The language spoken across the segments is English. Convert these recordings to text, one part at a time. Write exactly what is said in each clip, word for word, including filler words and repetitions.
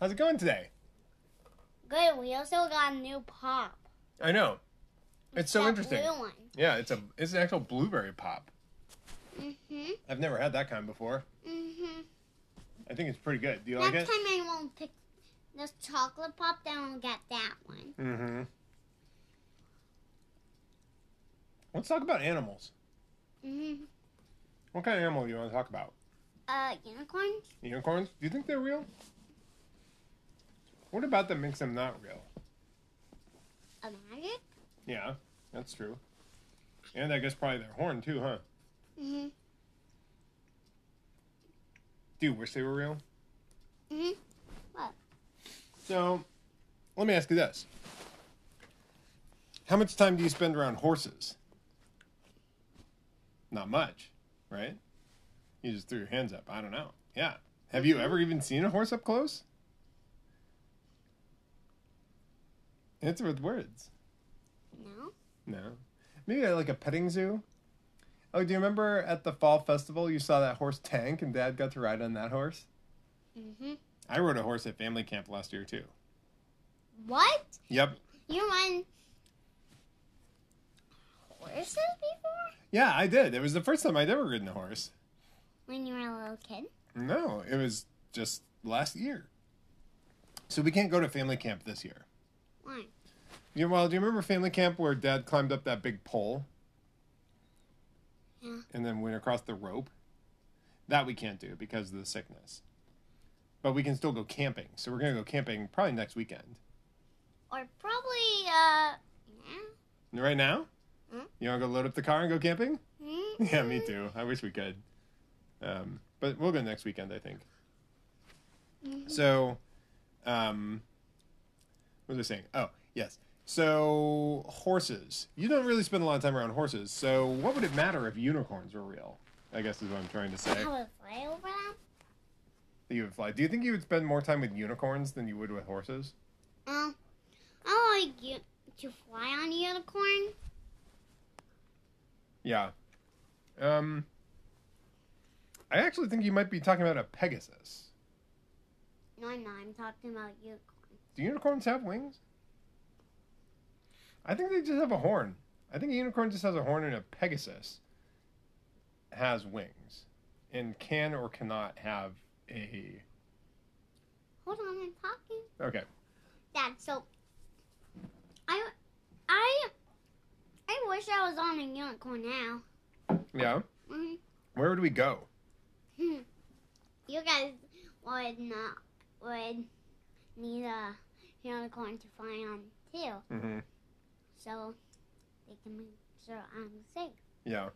How's it going today? Good. We also got a new pop. I know. It's, it's so interesting. Blue one. Yeah, it's a it's an actual blueberry pop. Mhm. I've never had that kind before. Mhm. I think it's pretty good. Do you Next like it? Next time I won't pick this chocolate pop, then I'll get that one. Mhm. Let's talk about animals. Mhm. What kind of animal do you want to talk about? Uh, unicorns. Unicorns? Do you think they're real? What about that makes them not real? A magic? Yeah, that's true. And I guess probably their horn too, huh? Mm-hmm. Do you wish they were real? Mm-hmm. What? So, let me ask you this. How much time do you spend around horses? Not much, right? You just threw your hands up. I don't know. Yeah. Have you ever even seen a horse up close? Answer with words. No. No. Maybe at like a petting zoo? Oh, do you remember at the fall festival you saw that horse Tank and Dad got to ride on that horse? Mm-hmm. I rode a horse at family camp last year too. What? Yep. You won horses before? Yeah, I did. It was the first time I'd ever ridden a horse. When you were a little kid? No, it was just last year. So we can't go to family camp this year. Why? Yeah, well, do you remember family camp where Dad climbed up that big pole? Yeah. And then went across the rope? That we can't do because of the sickness. But we can still go camping. So we're going to go camping probably next weekend. Or probably, uh, yeah. Right now? Mm-hmm. You want to go load up the car and go camping? Mm-hmm. Yeah, me too. I wish we could. Um, but we'll go next weekend, I think. Mm-hmm. So, um, what was I saying? Oh, yes. So, horses. You don't really spend a lot of time around horses. So, what would it matter if unicorns were real? I guess is what I'm trying to say. I would fly over them. You would fly. Do you think you would spend more time with unicorns than you would with horses? Um, I like you to fly on a unicorn. Yeah. Um... I actually think you might be talking about a Pegasus. No, I'm not. I'm talking about unicorns. Do unicorns have wings? I think they just have a horn. I think a unicorn just has a horn and a Pegasus has wings and can or cannot have a... Hold on, I'm talking. Okay. Dad, so I, I, I wish I was on a unicorn now. Yeah? Mm-hmm. Where would we go? You guys would not would need a unicorn to fly on too, mm-hmm. So they can make sure I'm safe. Yeah,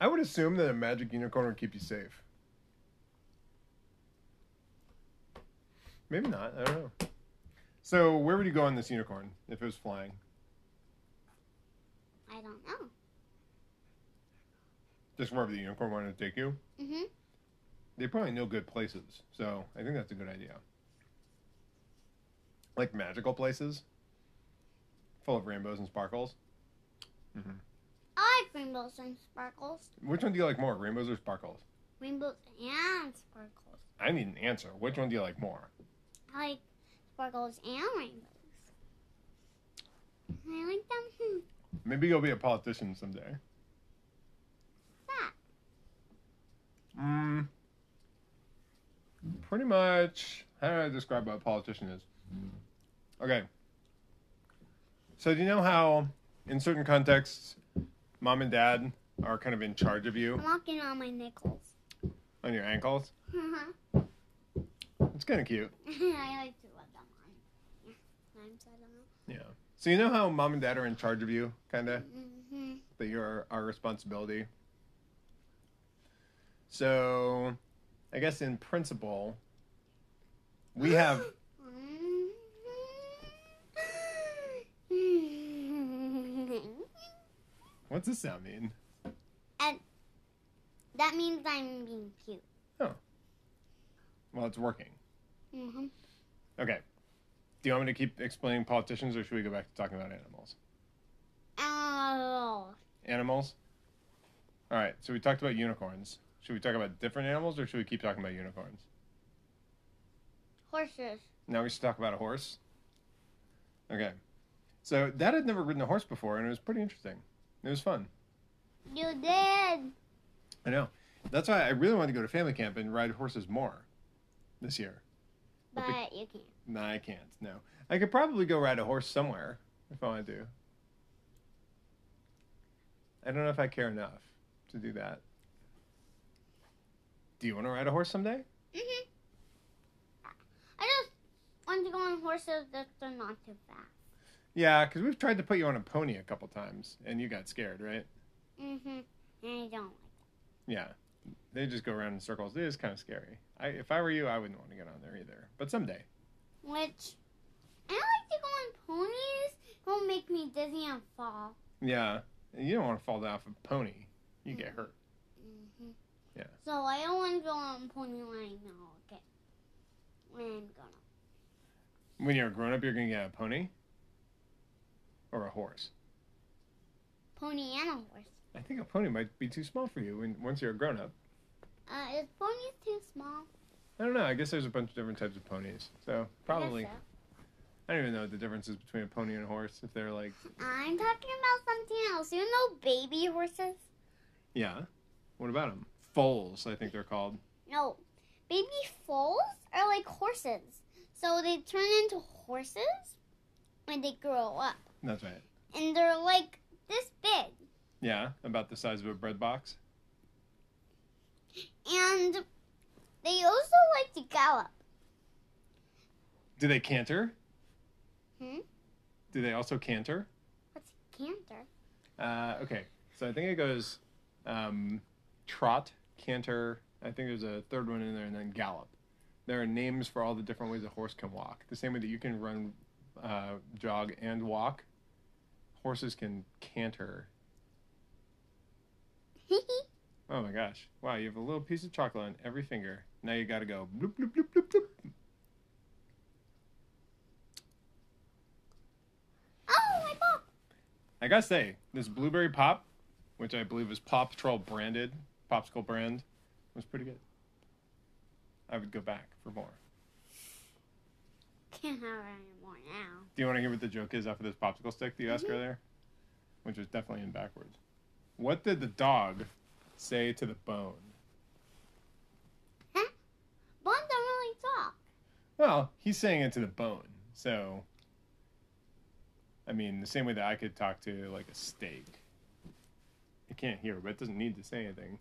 I would assume that a magic unicorn would keep you safe. Maybe not. I don't know. So where would you go on this unicorn if it was flying? I don't know. Just wherever the unicorn wanted to take you? Mm-hmm. They probably know good places, so I think that's a good idea. Like magical places? Full of rainbows and sparkles? Mm-hmm. I like rainbows and sparkles. Which one do you like more, rainbows or sparkles? Rainbows and sparkles. I need an answer. Which one do you like more? I like sparkles and rainbows. I like them. Maybe you'll be a politician someday. Mm, pretty much, how do I describe what a politician is? Okay. So do you know how, in certain contexts, Mom and Dad are kind of in charge of you? I'm walking on my nickels. On your ankles? Uh-huh. It's kind of cute. I like to rub them on. Yeah. Yeah. So you know how Mom and Dad are in charge of you, kind of? Mm-hmm. That you're our responsibility? So, I guess in principle, we have... What's this sound mean? And that means I'm being cute. Oh. Well, it's working. Mm-hmm. Okay. Do you want me to keep explaining politicians, or should we go back to talking about animals? Oh. Animals? All right, so we talked about unicorns. Should we talk about different animals, or should we keep talking about unicorns? horses. Now we should talk about a horse. Okay. So Dad had never ridden a horse before, and it was pretty interesting. It was fun. You did. I know. That's why I really wanted to go to family camp and ride horses more this year. But, but you can't. No, I can't. No. I could probably go ride a horse somewhere if I wanted to. I don't know if I care enough to do that. Do you want to ride a horse someday? Mm-hmm. I just want to go on horses that are not too fast. Yeah, because we've tried to put you on a pony a couple times, and you got scared, right? Mm-hmm. And I don't like that. Yeah. They just go around in circles. It is kind of scary. I, if I were you, I wouldn't want to get on there either. But someday. Which, I don't like to go on ponies. It won't make me dizzy and fall. Yeah. You don't want to fall down off a pony. You mm-hmm. get hurt. Mm-hmm. Yeah. So I don't want to go on pony line now, okay? When I'm grown up. When you're a grown up, you're going to get a pony? Or a horse? Pony and a horse. I think a pony might be too small for you when once you're a grown up. Uh, is ponies too small? I don't know. I guess there's a bunch of different types of ponies. So, probably. I, so. I don't even know what the difference is between a pony and a horse. If they're like. I'm talking about something else. You know baby horses? Yeah. What about them? Foals, I think they're called. No. Baby foals are like horses. So they turn into horses when they grow up. That's right. And they're like this big. Yeah, about the size of a bread box. And they also like to gallop. Do they canter? Hmm? Do they also canter? What's a canter? Uh, okay, so I think it goes um, trot, canter, I think there's a third one in there, and then gallop. There are names for all the different ways a horse can walk. The same way that you can run, uh, jog, and walk, horses can canter. Oh my gosh. Wow, you have a little piece of chocolate on every finger. Now you gotta go bloop, bloop, bloop, bloop, bloop. Oh, my pop! I gotta say, this blueberry pop, which I believe is Paw Patrol branded, Popsicle brand, was pretty good. I would go back for more. Can't have any more now. Do you want to hear what the joke is after this popsicle stick that you mm-hmm. asked earlier? Which was definitely in backwards. What did the dog say to the bone? Huh? Bones don't really talk. Well, he's saying it to the bone. So, I mean, the same way that I could talk to, like, a steak. It can't hear, but it doesn't need to say anything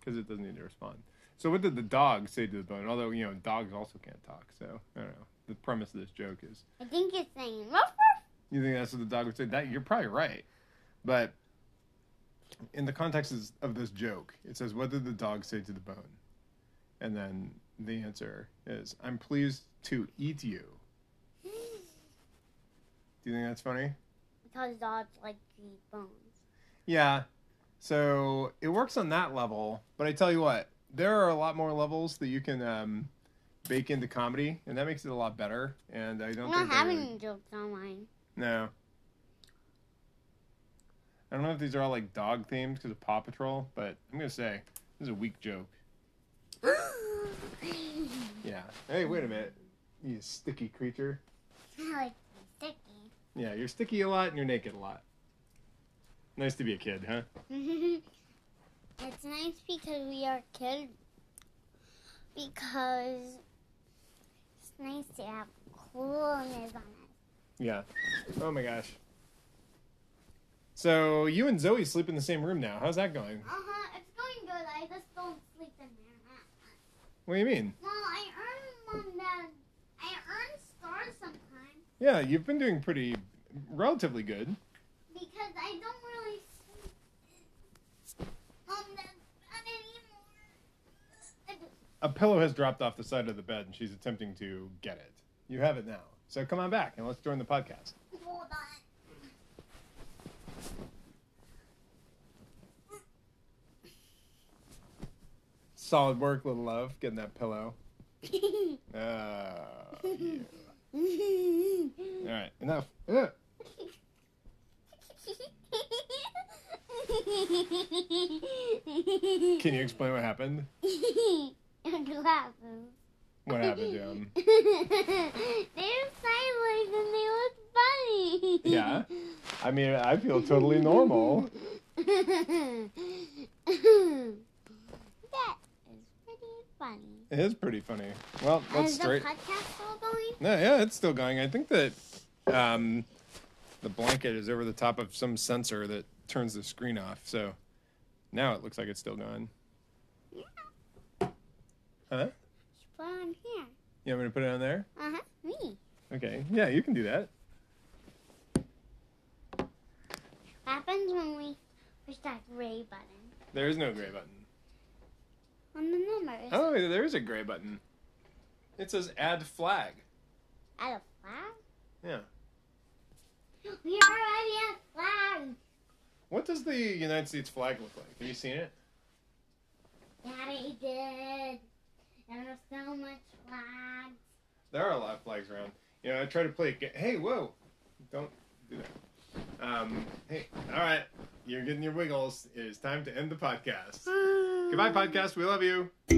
because it doesn't need to respond. So what did the dog say to the bone? Although, you know, dogs also can't talk. So, I don't know. The premise of this joke is... I think it's saying, ruff, ruff. You think that's what the dog would say? That, you're probably right. But... in the context of this joke, it says, what did the dog say to the bone? And then the answer is, I'm pleased to eat you. Do you think that's funny? Because dogs like to eat bones. Yeah. So it works on that level. But I tell you what, there are a lot more levels that you can um, bake into comedy. And that makes it a lot better. And I don't I'm think not having really... jokes online. No. I don't know if these are all, like, dog-themed because of Paw Patrol, but I'm going to say this is a weak joke. Yeah. Hey, wait a minute. You sticky creature. I like sticky. Yeah, you're sticky a lot and you're naked a lot. Nice to be a kid, huh? It's nice because we are kids. Because it's nice to have coolness on us. Yeah. Oh, my gosh. So, you and Zoe sleep in the same room now. How's that going? Uh-huh. It's going good. I just don't sleep in there. What do you mean? Well, I earn one that... I earn stars sometimes. Yeah, you've been doing pretty... relatively good. Because I don't really sleep... Um, that, anymore. A pillow has dropped off the side of the bed, and she's attempting to get it. You have it now. So, come on back, and let's join the podcast. Hold on. Solid work, little love, getting that pillow. Oh, yeah. All right, enough. Ugh. Can you explain what happened? Your glasses. What happened to them? They were sideways and they looked funny. Yeah. I mean, I feel totally normal. That is pretty funny. It is pretty funny. Well, that's is straight. Is the podcast still going? No, yeah, it's still going. I think that um, the blanket is over the top of some sensor that turns the screen off. So now it looks like it's still going. Yeah. Huh? Put it on here. You want me to put it on there? Uh-huh. Me. Okay. Yeah, you can do that. What happens when we push that gray button? There is no gray button. On the numbers. Oh, there is a gray button. It says add flag. Add a flag? Yeah. We already have flag. What does the United States flag look like? Have you seen it? Daddy did. There are so much flags. There are a lot of flags around. You know, I try to play a game. Hey, whoa! Don't do that. Um, hey, all right. You're getting your wiggles. It is time to end the podcast. Goodbye, podcast. We love you.